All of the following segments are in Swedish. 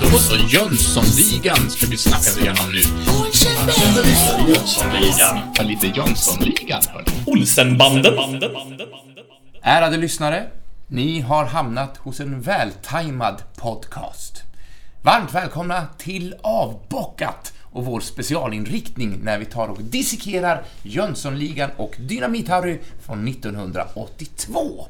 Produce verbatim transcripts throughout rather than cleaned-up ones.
Då så, Jönssonligan ska vi snacka igenom nu. Jönssonligan. Ta lite Jönssonligan. Olsenbanden. Ärade lyssnare, ni har hamnat hos en vältajmad podcast. Varmt välkomna till Avbockat och vår specialinriktning när vi tar och dissekerar Jönssonligan och Dynamit Harry från nittonhundraåttiotvå.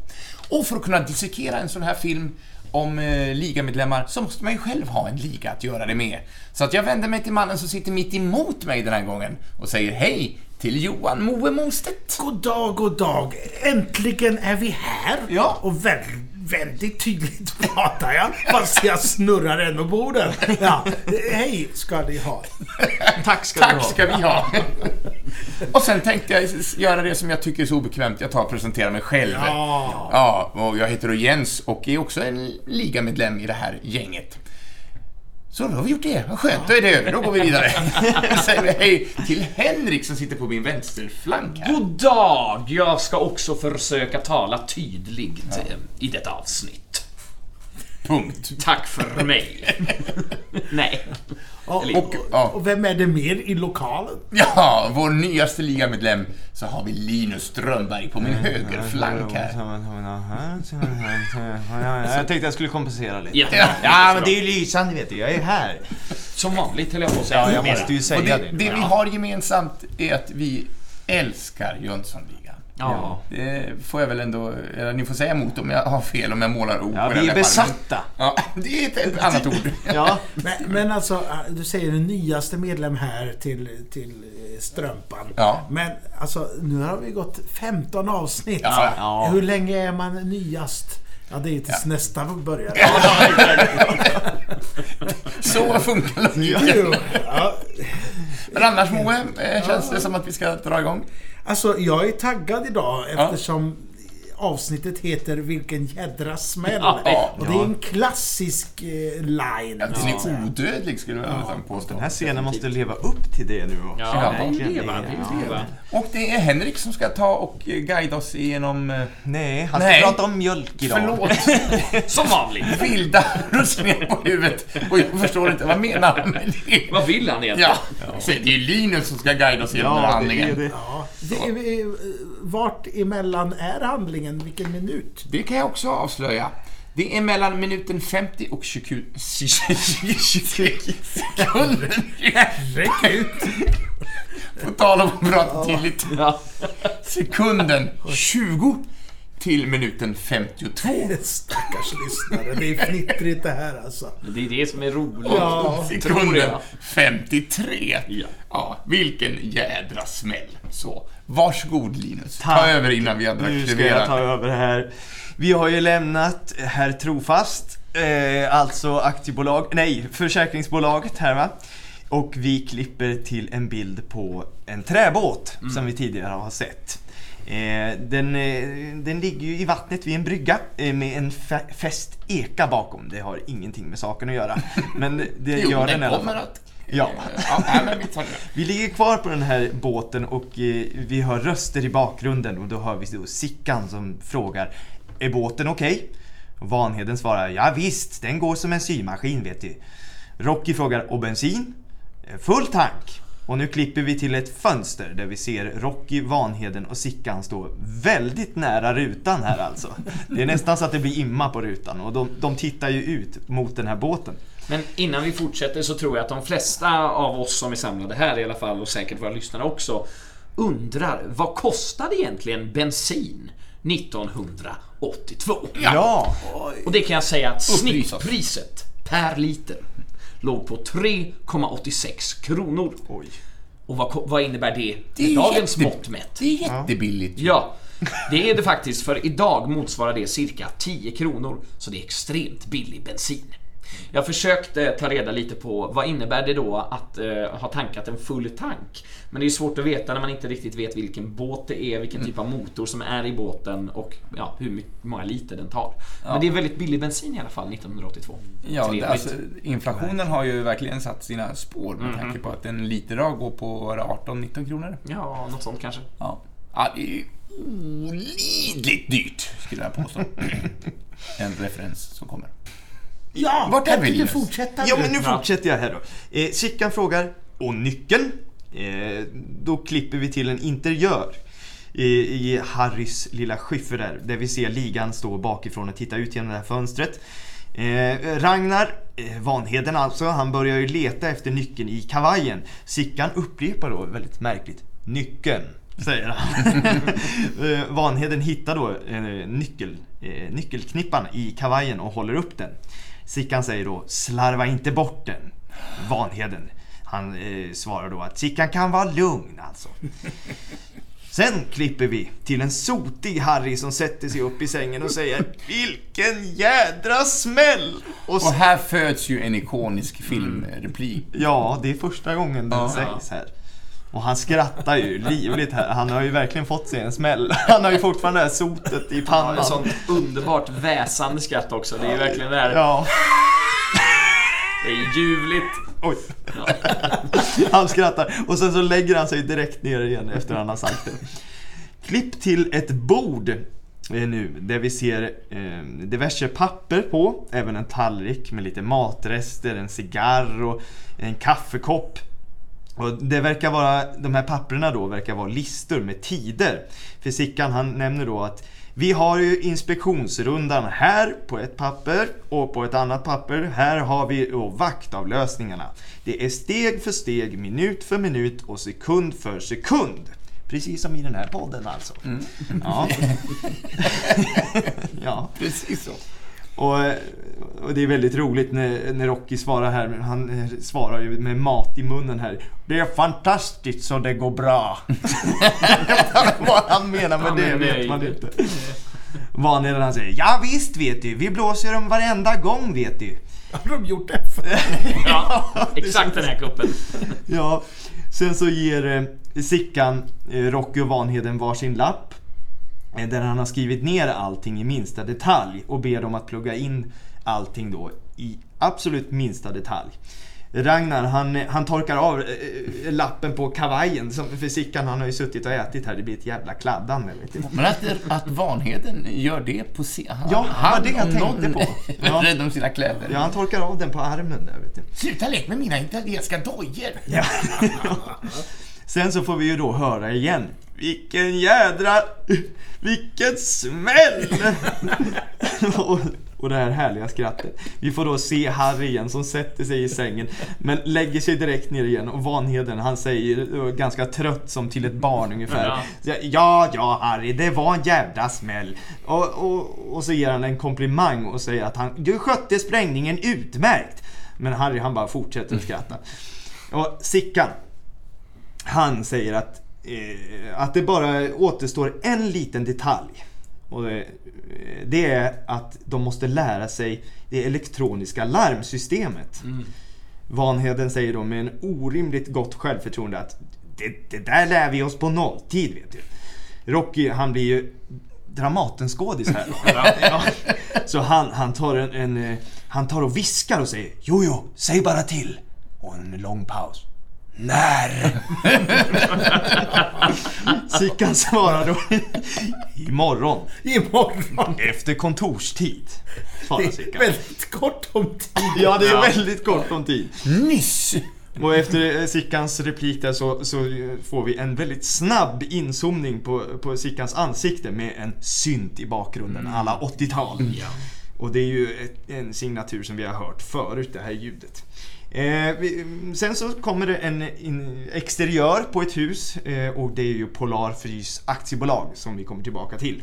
Och för att kunna dissekera en sån här film om eh, ligamedlemmar så måste man ju själv ha en liga att göra det med. Så att jag vänder mig till mannen som sitter mitt emot mig den här gången och säger hej till Johan Moe-Monstett. God dag, god dag. Äntligen är vi här. Ja. Och väldigt väldigt tydligt pratar jag fast jag snurrar ändå borden. Ja, hej ska ni ha. Tack ska, Tack ska vi ha. Och sen tänkte jag göra det som jag tycker är så obekvämt. Jag tar och presenterar mig själv. Ja. Ja, och jag heter då Jens och är också en ligamedlem i det här gänget. Så då har vi gjort det. Vad skönt, då är det över. Då går vi vidare. Säger vi hej till Henrik som sitter på min vänsterflank här. God dag! Jag ska också försöka tala tydligt ja. i detta avsnitt. Punkt. Tack för mig. Nej. Och, och, och, och vem är det mer i lokalen? Ja, vår nyaste ligamedlem. Så har vi Linus Strömberg på min högerflank här. Jag tänkte jag skulle kompensera lite. Ja, ja men det är ju lysande, vet du. Jag är här. Som vanligt, höll jag på att säga. Ja, jag måste ju säga det. Det, det vi har gemensamt är att vi älskar Jönssonligan. Ja. Det får jag väl ändå, eller ni får säga emot om jag har fel, om jag målar ord. Ja, vi är besatta. Ja, det är ett, ett annat ord. Ja. men, men alltså, du säger den nyaste medlem här till, till Strömpan. Ja. Men alltså, nu har vi gått femton avsnitt. Ja. Ja. Hur länge är man nyast? Ja, det är tills ja. nästa börjar. Ja. Så funkar det. Ja. Men annars, Moe, känns ja. det som att vi ska dra igång? Alltså, jag är taggad idag eftersom ja. avsnittet heter Vilken jädra smäll. Ja. Och det är en klassisk eh, line. Ja, den är ja. odödlig, skulle jag nästan ja. påstå. Den här scenen måste leva upp till det nu också. Ja, ja, det är leva, det är leva. Och det är Henrik som ska ta och guida oss igenom... Eh, nej, han ska nej. prata om mjölk idag. Förlåt. Som vanligt. Vilda rustningar på huvudet. Och jag förstår inte, vad menar han med det? Vad vill han egentligen? Ja. Ja. Så det är Linus som ska guida oss igenom ja, handlingen. Det är det. Ja. Det är, vart emellan är handlingen? Vilken minut? Det kan jag också avslöja. Det är mellan minuten femtio och tjugo sekunder. På tal om att prata till lite. Sekunden tjugo till minuten femtiotvå. Stackars lyssnare, det är fnittrigt det här alltså. Det är det som är roligt. Ja, sekunden femtiotre. Ja. Ja, vilken jädra smäll. Så, varsågod Linus. Ta Tack. över innan vi hade aktiverat. Nu ska jag ta över här. Vi har ju lämnat herr Trofast, eh, alltså aktiebolag, nej, försäkringsbolaget här, va? Och vi klipper till en bild på en träbåt mm. som vi tidigare har sett. Eh, den, eh, den ligger ju i vattnet vid en brygga eh, med en fe- fäst eka bakom. Det har ingenting med saken att göra. Men det jo, gör den kommer att... Ja. ja nej, vi, tar det. Vi ligger kvar på den här båten och eh, vi hör röster i bakgrunden. Och då hör vi då Sickan som frågar: är båten okej? Okay? Vanheden svarar: ja visst, den går som en symaskin, vet du. Rocky frågar: och bensin? Full tank. Och nu klipper vi till ett fönster där vi ser Rocky, Vanheden och Sickan stå väldigt nära rutan här alltså. Det är nästan så att det blir imma på rutan och de, de tittar ju ut mot den här båten. Men innan vi fortsätter så tror jag att de flesta av oss som är samlade här i alla fall och säkert våra lyssnare också undrar: vad kostade egentligen bensin nittonhundraåttiotvå? Ja! Och det kan jag säga att snittpriset per liter låg på tre komma åttiosex kronor. Oj. Och vad, vad innebär det? Det är dagens jätte, mått mätt. Det är jättebilligt. Ja, det är det faktiskt, för idag motsvarar det cirka tio kronor. Så det är extremt billig bensin. Jag försökte ta reda lite på vad innebär det då att eh, ha tankat en full tank. Men det är svårt att veta när man inte riktigt vet vilken båt det är, vilken typ av motor som är i båten och ja, hur många liter den tar. Ja. Men det är väldigt billig bensin i alla fall nittonhundraåttiotvå. Ja, det, alltså, inflationen har ju verkligen satt sina spår med mm-hmm. tanke på att en liter idag går på arton nitton kronor. Ja, något sånt kanske. Ja, ja det är olidligt dyrt. skulle jag påstå. En referens som kommer. Ja, vart är vi? Ja, men nu fortsätter jag här då. Eh, Sickan frågar, och nyckeln? Eh, då klipper vi till en interiör i, i Harrys lilla skiffer där, där vi ser ligan stå bakifrån och titta ut genom det här fönstret. Eh, Ragnar, eh, Vanheden alltså, han börjar ju leta efter nyckeln i kavajen. Sickan upprepar då väldigt märkligt, nyckeln, säger han. eh, Vanheden hittar då eh, nyckel, eh, nyckelknippan i kavajen och håller upp den. Sickan säger då, slarva inte bort den. Vanheden, han eh, svarar då att Sickan kan vara lugn alltså. Sen klipper vi till en sotig Harry som sätter sig upp i sängen och säger, vilken jädra smäll! Och, så... och här föds ju en ikonisk filmreplik. Ja, det är första gången den Aha. sägs här. Och han skrattar ju livligt här. Han har ju verkligen fått sig en smäll. Han har ju fortfarande det här sotet i pannan. Ja, sånt underbart väsande skratt också. Det är ju verkligen det här. Ja. Det är ljuvligt. Oj. Ja. Han skrattar. Och sen så lägger han sig direkt ner igen efter han har sagt det. Klipp till ett bord nu, där vi ser eh, diverse papper på. Även en tallrik med lite matrester, en cigarr och en kaffekopp. Och det verkar vara, de här papperna då verkar vara listor med tider. För Sickan, han nämner då att vi har ju inspektionsrundan här på ett papper och på ett annat papper. Här har vi vaktavlösningarna. Det är steg för steg, minut för minut och sekund för sekund. Precis som i den här podden alltså. Mm. Ja. Ja, precis så. Och, och det är väldigt roligt när, när Rocky svarar här. Han svarar ju med mat i munnen här. Det är fantastiskt så det går bra. Vad han menar med ja, det men vet nej. man inte. Vad när han säger, ja visst vet du, vi blåser dem varenda gång vet du. Har de gjort det? Ja, exakt den här kuppen. Ja, sen så ger eh, Sickan, eh, Rocky och Vanheden varsin lapp. Där han har skrivit ner allting i minsta detalj och ber dem att plugga in allting då i absolut minsta detalj. Ragnar, han, han torkar av äh, lappen på kavajen som för Sickan, han har ju suttit och ätit här. Det blir ett jävla kladdan. Eller? Men att, att Vanheden gör det på scen. Ja, han, det jag tänkte någon, på. Ja. Rädd om sina kläder. Ja, han torkar av den på armen där. Vet du. Sluta lek med mina italienska dojer. Ja. Sen så får vi ju då höra igen. Vilken jädra... Vilken smäll! och, och det här härliga skrattet. Vi får då se Harry igen som sätter sig i sängen. Men lägger sig direkt ner igen. Och Vanheden, han säger ganska trött som till ett barn ungefär. Ja, ja Harry, det var en jävla smäll. Och, och, och så ger han en komplimang och säger att han, du skötte sprängningen utmärkt. Men Harry, han bara fortsätter att skratta. Och Sickan, han säger att att det bara återstår en liten detalj och det är att de måste lära sig det elektroniska larmsystemet. Mm. Vanheden säger då med en orimligt gott självförtroende att det, det där lär vi oss på nolltid vet du. Rocky, han blir ju Dramatenskådis här ja. Så han, han tar en, en han tar och viskar och säger jo jo, säg bara till och en lång paus. När? Sickan svarar då imorgon. Imorgon. Efter kontorstid. Det är väldigt kort om tid. Ja, det är väldigt kort om tid. Nyss. Och efter Sickans replik där så, så får vi en väldigt snabb inzoomning på, på Sickans ansikte med en synt i bakgrunden. Mm. Alla åttiotal. Ja. Och det är ju ett, en signatur som vi har hört förut, det här ljudet. Eh, vi, sen så kommer det en, en exteriör på ett hus eh, och det är ju Polar Frys aktiebolag som vi kommer tillbaka till.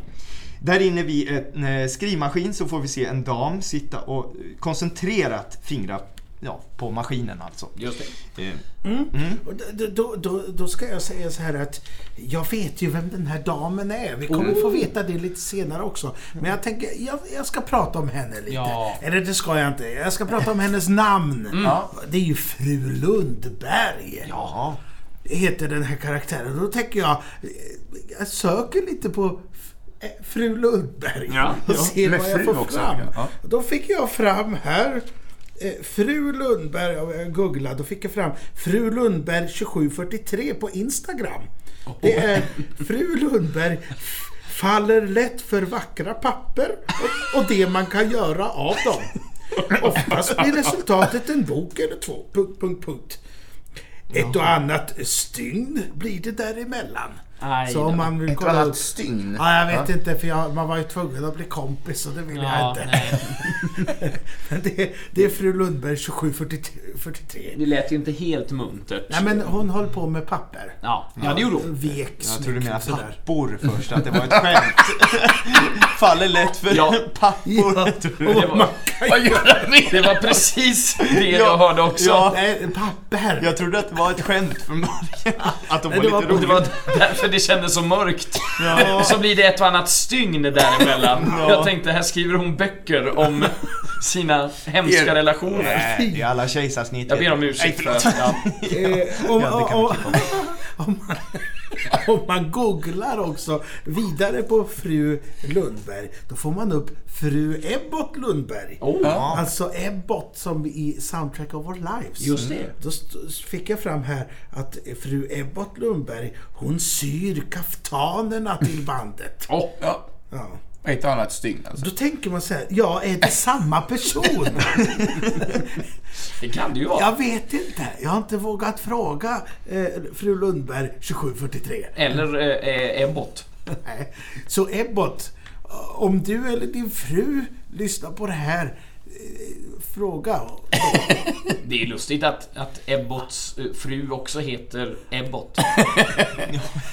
Där inne vid en eh, skrivmaskin så får vi se en dam sitta och koncentrerat fingra ja, på maskinen alltså. Just det. Eh. Mm. Mm. Då, då, då, då ska jag säga så här att jag vet ju vem den här damen är. Vi kommer oh. få veta det lite senare också. Men jag tänker, jag, jag ska prata om henne lite. Ja. Eller det ska jag inte. Jag ska prata om hennes namn. Mm. Ja, det är ju Fru Lundberg. Ja. Heter den här karaktären. Då tänker jag, jag söker lite på Fru Lundberg. Ja. Och ser ja. vad jag får fram. Ja. Då fick jag fram här Fru Lundberg, jag googlade och fick jag fram Fru Lundberg tjugosju fyrtiotre på Instagram. Det är Fru Lundberg faller lätt för vackra papper och, och det man kan göra av dem. Oftast blir resultatet en bok eller två. Punkt, punkt, punkt. Ett och annat stygn blir det däremellan. Aj, så om man vill ett kolla annat stygn. Ja, jag vet ja. inte, för jag, man var ju tvungen att bli kompis och det vill ja, jag inte. Nej. det, det är Fru Lundberg tjugosju fyrtiotre. Det lät ju inte helt muntert. Nej, men hon håller på med papper. Ja, ja det gjorde hon. Vek, jag trodde du menade pappor först, att det var ett skämt. Faller lätt för ja. pappor. Ja. Det, var, det var precis det ja. jag hörde också. Ja. Nej, papper. Jag trodde att det var ett skämt från början. Att de var det lite roligt. Var det kändes så mörkt. Ja. Så blir det ett och annat stygn däremellan. Ja. Jag tänkte, här skriver hon böcker om sina hemska er, relationer. Nej, det är alla kejsarsnitt. Jag ber om ursäkt för om man googlar också vidare på Fru Lundberg, då får man upp Fru Ebbot Lundberg. Oh. Ja. Alltså Ebbot som i Soundtrack of Our Lives. Just det. Då fick jag fram här att Fru Ebbot Lundberg, hon syr kaftanerna till bandet. Åh, oh. ja. ja. Ett annat stygn alltså. Då tänker man så här, ja, är det samma person? Det kan det ju vara. Jag vet inte, jag har inte vågat fråga eh, Fru Lundberg tjugosju fyrtiotre. Eller eh, Ebbot. Nej. Så Ebbot, om du eller din fru lyssnar på det här, eh, fråga. Det är lustigt att, att Ebbots fru också heter Ebbot.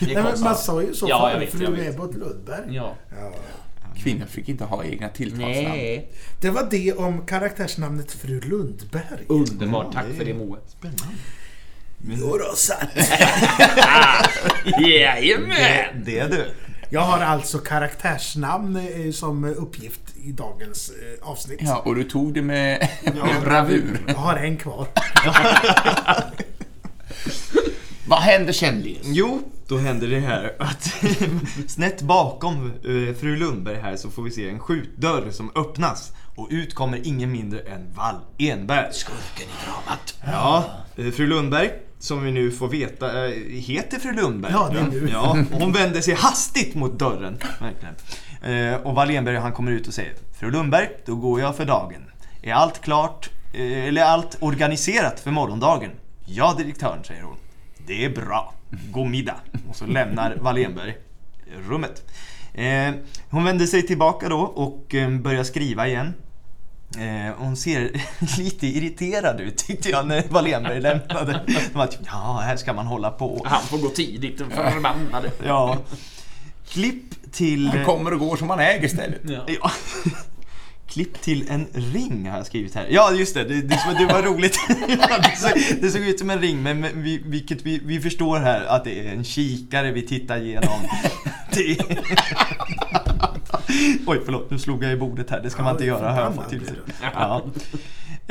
Nej, men man sa ju så, ja, vet, Fru Ebbot Lundberg. Ja, ja. Kvinnor fick inte ha egna tilltalsnamn. Nej. Det var det om karaktärsnamnet Fru Lundberg. Underbart, tack för det, Moe. Spännande. Men då satt. Jajamän. Det är du. Jag har alltså karaktärsnamn som uppgift i dagens avsnitt. Ja, och du tog det med, med bravur. Jag har en kvar. Vad händer kändligen? Jo, då händer det här att snett bakom eh, Fru Lundberg här så får vi se en skjutdörr som öppnas. Och ut kommer ingen mindre än Wallenberg. Skurken i dramat. Ja, eh, Fru Lundberg, som vi nu får veta, eh, heter Fru Lundberg. Ja, det är nu. Ja, hon vänder sig hastigt mot dörren. Eh, och Wallenberg, han kommer ut och säger: Fru Lundberg, då går jag för dagen. Är allt klart, eh, eller allt organiserat för morgondagen? Ja, direktören, säger hon. Det är bra. God middag. Och så lämnar Wallenberg rummet. Eh, hon vänder sig tillbaka då och eh, börjar skriva igen. Eh, hon ser lite irriterad ut, tyckte jag, när Wallenberg lämnade. Att, ja, här ska man hålla på. Han får gå tidigt, den förbannade. Ja. Klipp till... Han kommer och går som han äger istället. Ja. Ja. Klipp till en ring har jag skrivit här. Ja, just det, det, det, det var roligt. det, såg, det såg ut som en ring, men vi, vilket vi, vi förstår här att det är en kikare vi tittar igenom. Det... Oj, förlåt, nu slog jag i bordet här. Det ska ja, man inte göra här. Ja.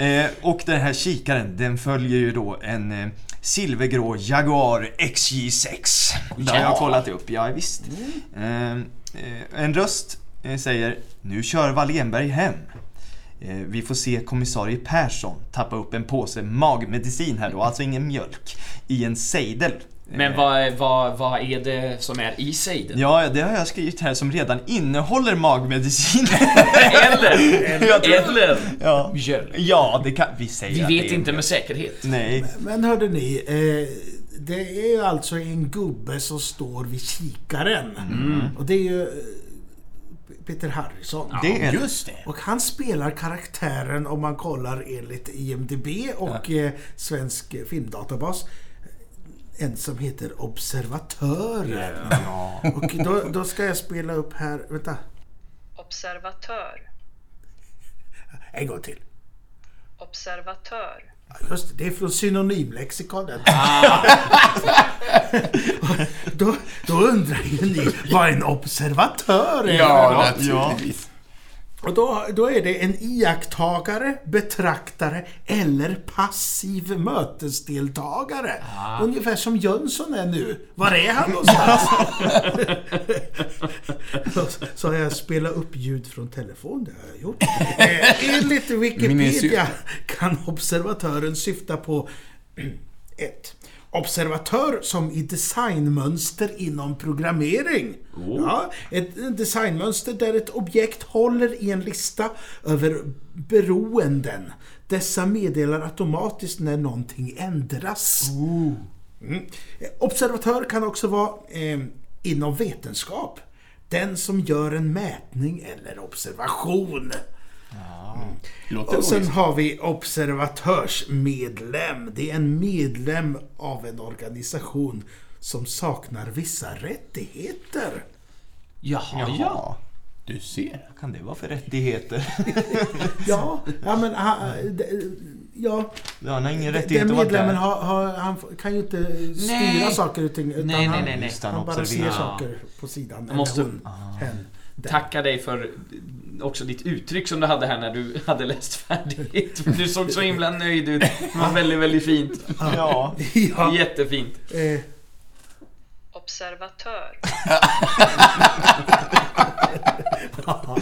Eh, och den här kikaren, den följer ju då en eh, silvergrå Jaguar X J sex. Det har jag kollat upp, ja visst. Eh, en röst säger: nu kör Wallenberg hem. Eh, vi får se kommissarie Persson tappa upp en påse magmedicin här då, alltså ingen mjölk, i en sejdel. Eh, Men vad, vad, vad är det som är i sejdeln? Ja, det har jag skrivit här som redan innehåller magmedicin. Eller, eller, eller ja. mjölk. Ja, det kan vi säga. Vi vet det inte mjölk. Med säkerhet. Nej. Men, men hörde ni... Eh... Det är alltså en gubbe som står vid kikaren. Mm. Och det är ju Peter Harrison. Ja, det är just det. Och han spelar karaktären, om man kollar enligt I M D B och ja. eh, Svensk filmdatabas, en som heter Observatören. Ja. Och då, då ska jag spela upp här, vänta. Observatör. En gång till. Observatör. Just det, det är från synonymlexikonet. Ah. då, då undrar ju ni vad en observatör är. Ja, naturligtvis. Och då, då är det en iakttagare, betraktare eller passiv mötesdeltagare. Ah. Ungefär som Jönsson är nu. Var är han någonstans? så, så har jag spelat upp ljud från telefon, det har jag gjort. Eh, enligt Wikipedia kan observatören syfta på ett observatör som i designmönster inom programmering. Oh. Ja, ett designmönster där ett objekt håller i en lista över beroenden. Dessa meddelar automatiskt när någonting ändras. Oh. Mm. Observatör kan också vara eh, inom vetenskap. Den som gör en mätning eller observation. Mm. Och sen har vi observatörsmedlem. Det är en medlem av en organisation som saknar vissa rättigheter. Jaha, ja. Du ser, vad kan det vara för rättigheter? ja, ja, men ha, de, ja. Ja, han har ingen rättighet att vara där. Men ha, ha, han kan ju inte nej. styra saker och ting, utan nej, nej, nej, nej. han, han bara ser saker på sidan. Måste, hon, hen, tacka dig för också ditt uttryck som du hade här när du hade läst färdigt. Du såg så himla nöjd ut. Det var väldigt, väldigt fint. Ja, ja. Jättefint. Eh. Observatör. Ja,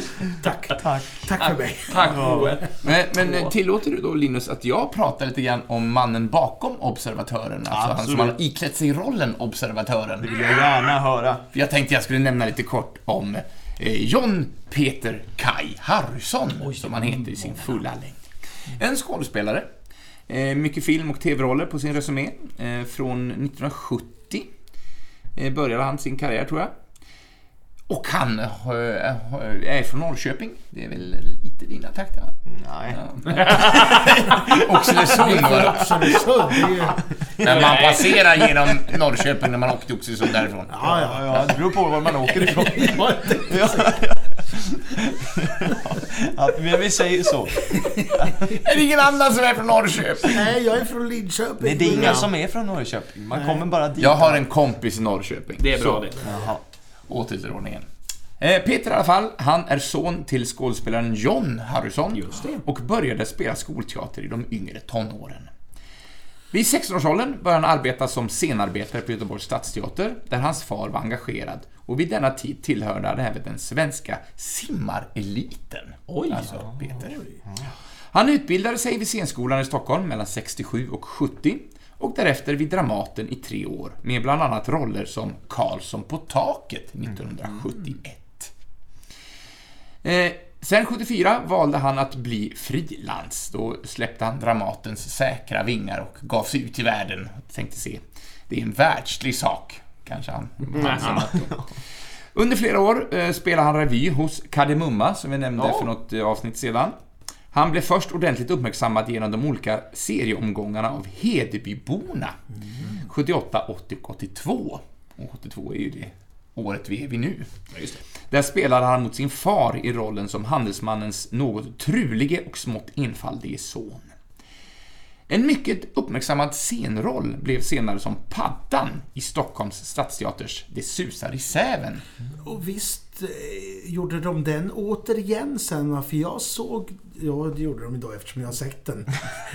tack, tack, tack för mig. Tack, ja. Men, men tillåter du då, Linus, att jag pratar lite grann om mannen bakom observatören? Alltså absolut. Han som har iklätt sig rollen observatören. Det vill jag gärna höra. Jag tänkte jag skulle nämna lite kort om eh, Jon Peter Kai Harrison. Oj, som han heter i sin fulla längd. En skådespelare, eh, mycket film och tv-roller på sin resumé. eh, Från nittonhundrasjuttio eh, började han sin karriär, tror jag. Och han är från Norrköping. Det är väl lite dina takter? Nej. Oxelösund bara. När man passerar genom Norrköping, när man åker till Oxelösund därifrån. Ja, ja, ja. Det beror på var man åker ifrån. Ja, ja. Ja, men vi säger så. Är det ingen annan som är från Norrköping? Nej, jag är från Lidköping. Nej, det är ingen som är från Norrköping. Man kommer bara dit. Jag har en kompis i Norrköping. Det är bra det. Jaha. Återordningen. Peter i alla fall, han är son till skådespelaren Jon Harrison. Just det. Och började spela skolteater i de yngre tonåren. Vid sexton-årsåldern började han arbeta som scenarbetare på Göteborgs stadsteater, där hans far var engagerad. Och vid denna tid tillhörde han även den svenska simmareliten. Oj, alltså Peter. Han utbildade sig vid scenskolan i Stockholm mellan sextiosju och sjuttio. Och därefter vid Dramaten i tre år, med bland annat roller som Karlsson på taket nittonhundrasjuttioett. Eh, sen sjuttiofyra valde han att bli frilans. Då släppte han Dramatens säkra vingar och gav sig ut i världen. Jag tänkte se, det är en världslig sak, kanske han. Mm. Under flera år eh, spelade han revy hos Kadimumma, som vi nämnde oh. för något eh, avsnitt sedan. Han blev först ordentligt uppmärksammad genom de olika serieomgångarna av Hedebyborna mm. sjuttioåtta, åttio och åttiotvå. Och åttiotvå är ju det året vi är vid nu. Ja, just det. Där spelade han mot sin far i rollen som handelsmannens något trulige och smått infaldige son. En mycket uppmärksammad scenroll blev senare som Paddan i Stockholms stadsteaters Det susar i säven. Och visst eh, gjorde de den återigen sen, för jag såg, ja det gjorde de idag eftersom jag har sett den.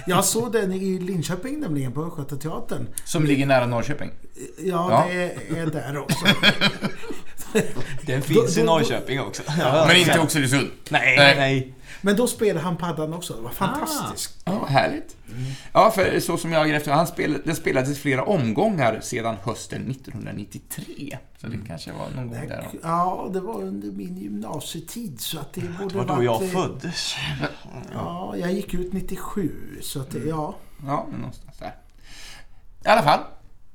Jag såg den i Linköping nämligen på Skötateatern. Som ligger nära Norrköping. Ja, ja. Det är där också. Den finns då, i Norrköping också. Ja, men inte också i Sund. Nej, nej, nej. Men då spelade han Paddan också, det var fantastiskt. Ja, ah, oh, härligt. Mm. Ja, för så som jag efter han spelade, det spelades flera omgångar sedan hösten nittonhundranittiotre. Så det mm. kanske var någon gång det, där. Då. Ja, det var under min gymnasietid, så att det ja, borde vara. Det var då jag föddes. Ja, jag gick ut nittiosju, så att det, ja. Ja, men någonstans där. I alla fall,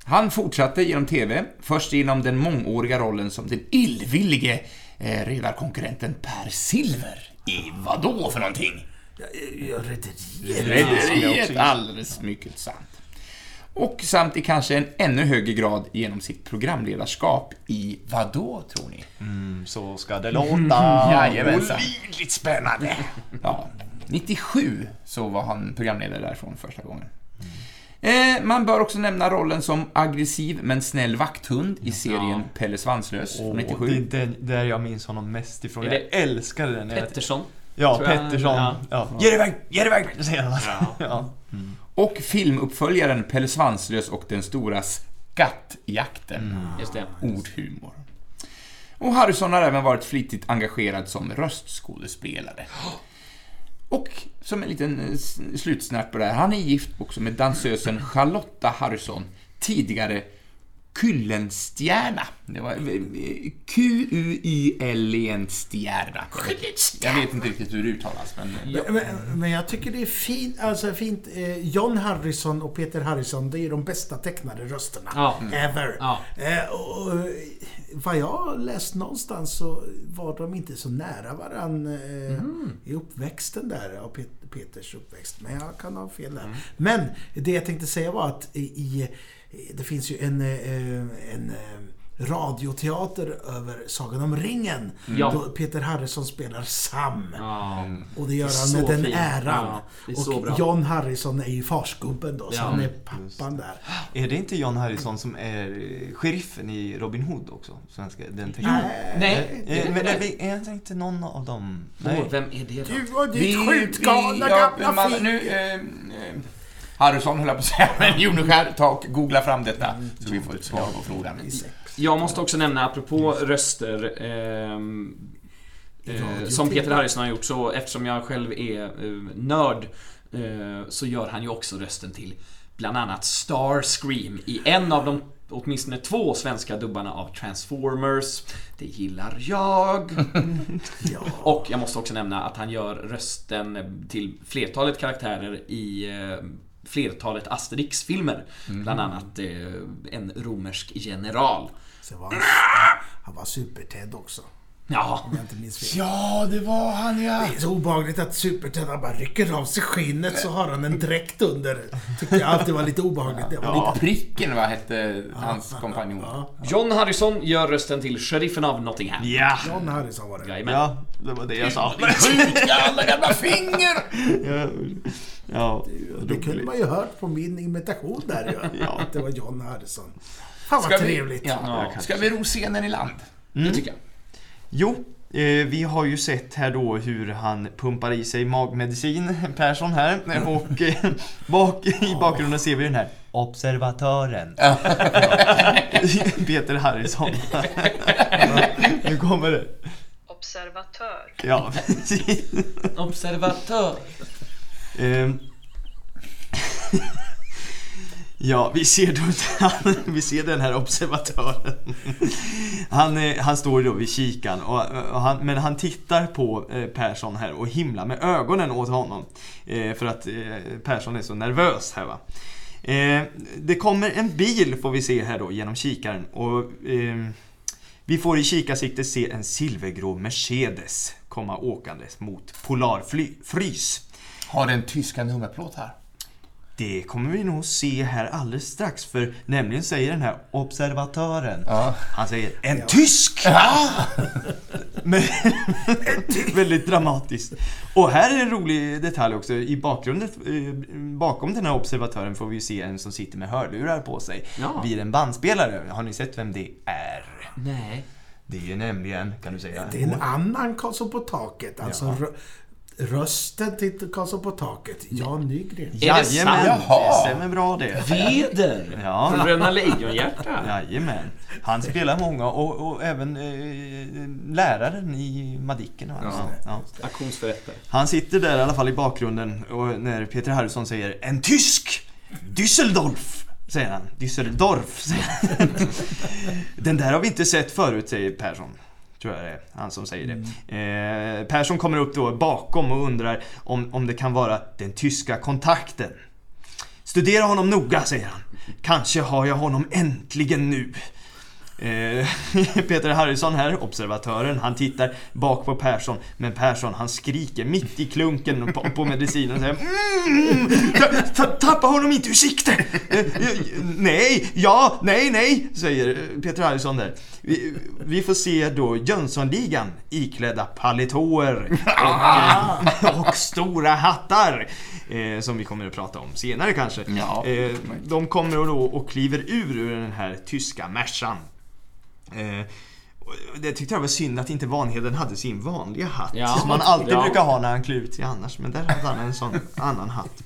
han fortsatte genom tv, först genom den mångåriga rollen som den illvillige eh, redarkonkurrenten Pär Silver. I vad då för någonting? Ja, jag rederiet. Rederiet, alldeles mycket sant. Och samt i kanske en ännu högre grad genom sitt programledarskap i vad då, tror ni? Mm, så ska det låta. Mm, jajamensan. Olidligt spännande. Ja, nittiosju så var han programledare därifrån första gången. Mm. Eh, man bör också nämna rollen som aggressiv men snäll vakthund i serien ja. Pelle Svanslös oh, från nittiosju. Det är där jag minns honom mest ifrån. Jag älskar den. Pettersson? Ja, Pettersson. Ja. Ja. Ge dig iväg! Ge dig iväg! Ja. Ja. Mm. Och filmuppföljaren Pelle Svanslös och den stora skattjakten. Mm. Ordhumor. Och Harrison har även varit flitigt engagerad som röstskådespelare. Och som en liten slutsnack på det här, han är gift också med dansösen Charlotta Harrison, tidigare Kyllenstjärna. Det var Q U I L E N-stjärna. Jag vet inte riktigt hur det uttalas, men jag... Men, men jag tycker det är fint, alltså fint. Eh, Jon Harrison och Peter Harrison, det är de bästa tecknade rösterna ja. ever. Ja. Eh, och, vad jag läst någonstans så var de inte så nära varann eh, mm. i uppväxten där, av Pet- Peters uppväxt. Men jag kan ha fel där. Mm. Men det jag tänkte säga var att i, i det finns ju en, en radioteater över Sagan om ringen. Ja. Då Peter Harrison spelar Sam. Ja. Och det gör det han med den fin. äran. Ja, och Jon Harrison är ju farsgubben då, så ja. han är pappan där. Är det inte Jon Harrison som är sheriffen i Robin Hood också? Svenska, den tecken. Nej. Nej. Nej. Men det är jag inte någon av dem. Nej. Vem är det då? Du och ditt skjutgalna gamla fick. Nu... Eh, Harrison höll på att säga, men Jonskär, ta och googla fram detta så vi får ett svar på frågan. Jag måste också nämna, apropå röster eh, eh, som Peter Harrison har gjort, så eftersom jag själv är eh, nörd eh, så gör han ju också rösten till bland annat Starscream i en av de åtminstone två svenska dubbarna av Transformers. Det gillar jag. ja. Och jag måste också nämna att han gör rösten till flertalet karaktärer i eh, flertalet Asterix-filmer. Mm. Bland annat eh, en romersk general. Så var han, han var super-Ted också. Ja. ja, det var han ja. Det är så obehagligt att super-Ted bara rycker av sig skinnet så har han en dräkt under. Tycker jag alltid var lite obehagligt. Det var ja, lite... Pricken, vad hette hans ja, kompanjon? Ja, ja. Jon Harrison gör rösten till sheriffen av Nottingham. Ja, Jon Harrison var det. Jajamän. Ja, det var det jag sa. Skjuta alla gamla finger! ja, ja, det, det kunde man ju hört på min imitation där. Ja. ja. Det var Jon Harrison. Han var Ska trevligt. Vi, ja, ja, Ska vi ro scenen i land? Mm. Det tycker jag. Jo, eh, vi har ju sett här då hur han pumpar i sig magmedicin, Persson här, och eh, bak, i bakgrunden ser vi den här observatören. Ja. Peter Harrison. Nu kommer det. Observatör. Ja, observatör. Eh, Ja, vi ser, då, vi ser den här observatören. Han, han står då vid kikan, och, och han, men han tittar på Persson här och himlar med ögonen åt honom. För att Persson är så nervös här va. Det kommer en bil får vi se här då genom kikaren. Och vi får i kikarsiktet se en silvergrå Mercedes komma åkandes mot Polar Frys. Har den tyska nummerplåt här? Det kommer vi nog se här alldeles strax, för nämligen säger den här observatören ja. han säger en ja. tysk ja. Men, väldigt dramatiskt. Och här är en rolig detalj också. I bakgrunden, bakom den här observatören får vi se en som sitter med hörlurar på sig ja. vid en bandspelare. Har ni sett vem det är? Nej. Det är nämligen, kan du säga, det är en annan Karlsson på taket. Alltså ja. Rösten till Karlsson på taket, Jan Nygren. Är det sant? Jaha. Det stämmer bra det. Veder! Ja. Bröna lejonhjärta. Jajamän. Han spelar många och, och även eh, läraren i Madicken. Alltså. Ja. Ja. Auktionsförrättare. Han sitter där i alla fall i bakgrunden och när Peter Harrison säger en tysk! Düsseldorf! Säger han. Düsseldorf, säger han. Den där har vi inte sett förut, säger Persson. Tror jag det är han som säger det. Mm. Eh, Persson kommer upp då bakom och undrar om, om det kan vara den tyska kontakten. Studera honom noga, säger han. Kanske har jag honom äntligen nu. Eh, Peter Harrison här, observatören, han tittar bak på Persson. Men Persson, han skriker mitt i klunken på, på medicinen och säger mm, ta, tappa honom inte ur sikte. Eh, nej, ja, nej, nej, säger Peter Harrison där. Vi, vi får se då Jönssonligan iklädda paletåer och, och stora hattar eh, som vi kommer att prata om senare kanske. Ja. Eh, de kommer då och kliver ur, ur den här tyska Mercan. Eh, det tyckte jag var synd att inte Vanheden hade sin vanliga hatt ja. som man alltid ja. brukar ha när han klivit i annars, men där hade han en sån annan hatt.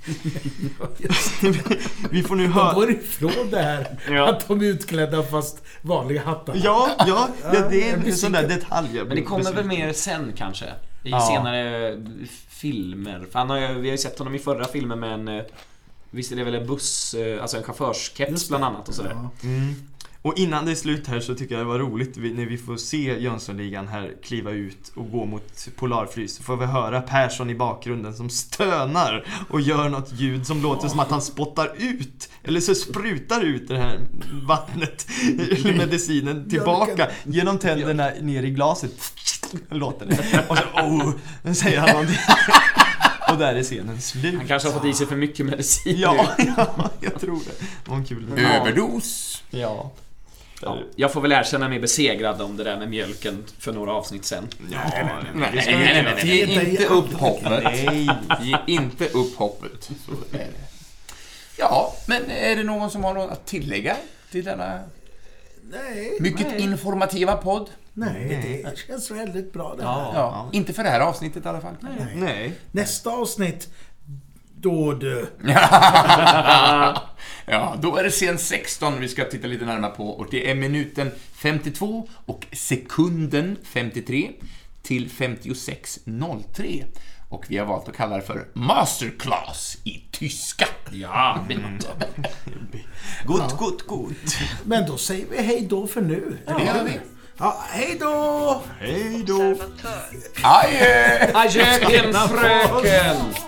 Vi får nu höra. De går ifrån det här ja. att de är utklädda fast vanliga hattar. Ja, ja, ja, det är en sån där detalj. Men det kommer väl mer sen kanske i ja. senare filmer. För han har, vi har ju sett honom i förra filmen med en Visst är det väl en buss, alltså en chaufförskeps bland annat och sådär. Ja. Mm. Och innan det är slut här så tycker jag det var roligt när vi får se Jönssonligan här kliva ut och gå mot Polar Frys. Så får vi höra Persson i bakgrunden som stönar och gör något ljud som låter som att han spottar ut. Eller så sprutar ut det här vattnet, eller medicinen, tillbaka genom tänderna ner i glaset. Låter det. Och så, oh, säger han någonting. Och där är scenen slut. Han kanske har fått i sig för mycket medicin. Ja, ja, jag tror det. Någon kul. Överdos. Ja. Ja, jag får väl erkänna mig besegrad om det där med mjölken för några avsnitt sen. Ja, nej, nej, nej. Ge inte upp hoppet. Nej, ge inte upp hoppet. Så är det. Ja, men är det någon som har något att tillägga till denna nej, mycket nej. informativa podd? Nej, det känns väldigt bra det här. Ja, ja. Inte för det här avsnittet i alla fall. Nej. nej. Nästa avsnitt, då du. Ja, då är det scen sexton vi ska titta lite närmare på. Och det är minuten femtiotvå och sekunden femtiotre till femtiosex noll tre. Och vi har valt att kalla det för masterclass i tyska. Ja, mm. Gott, gott, gott. Men då säger vi hej då för nu. Ja, det gör vi. Ja, hej då! Hej då! Adjö! Adjö, fröken!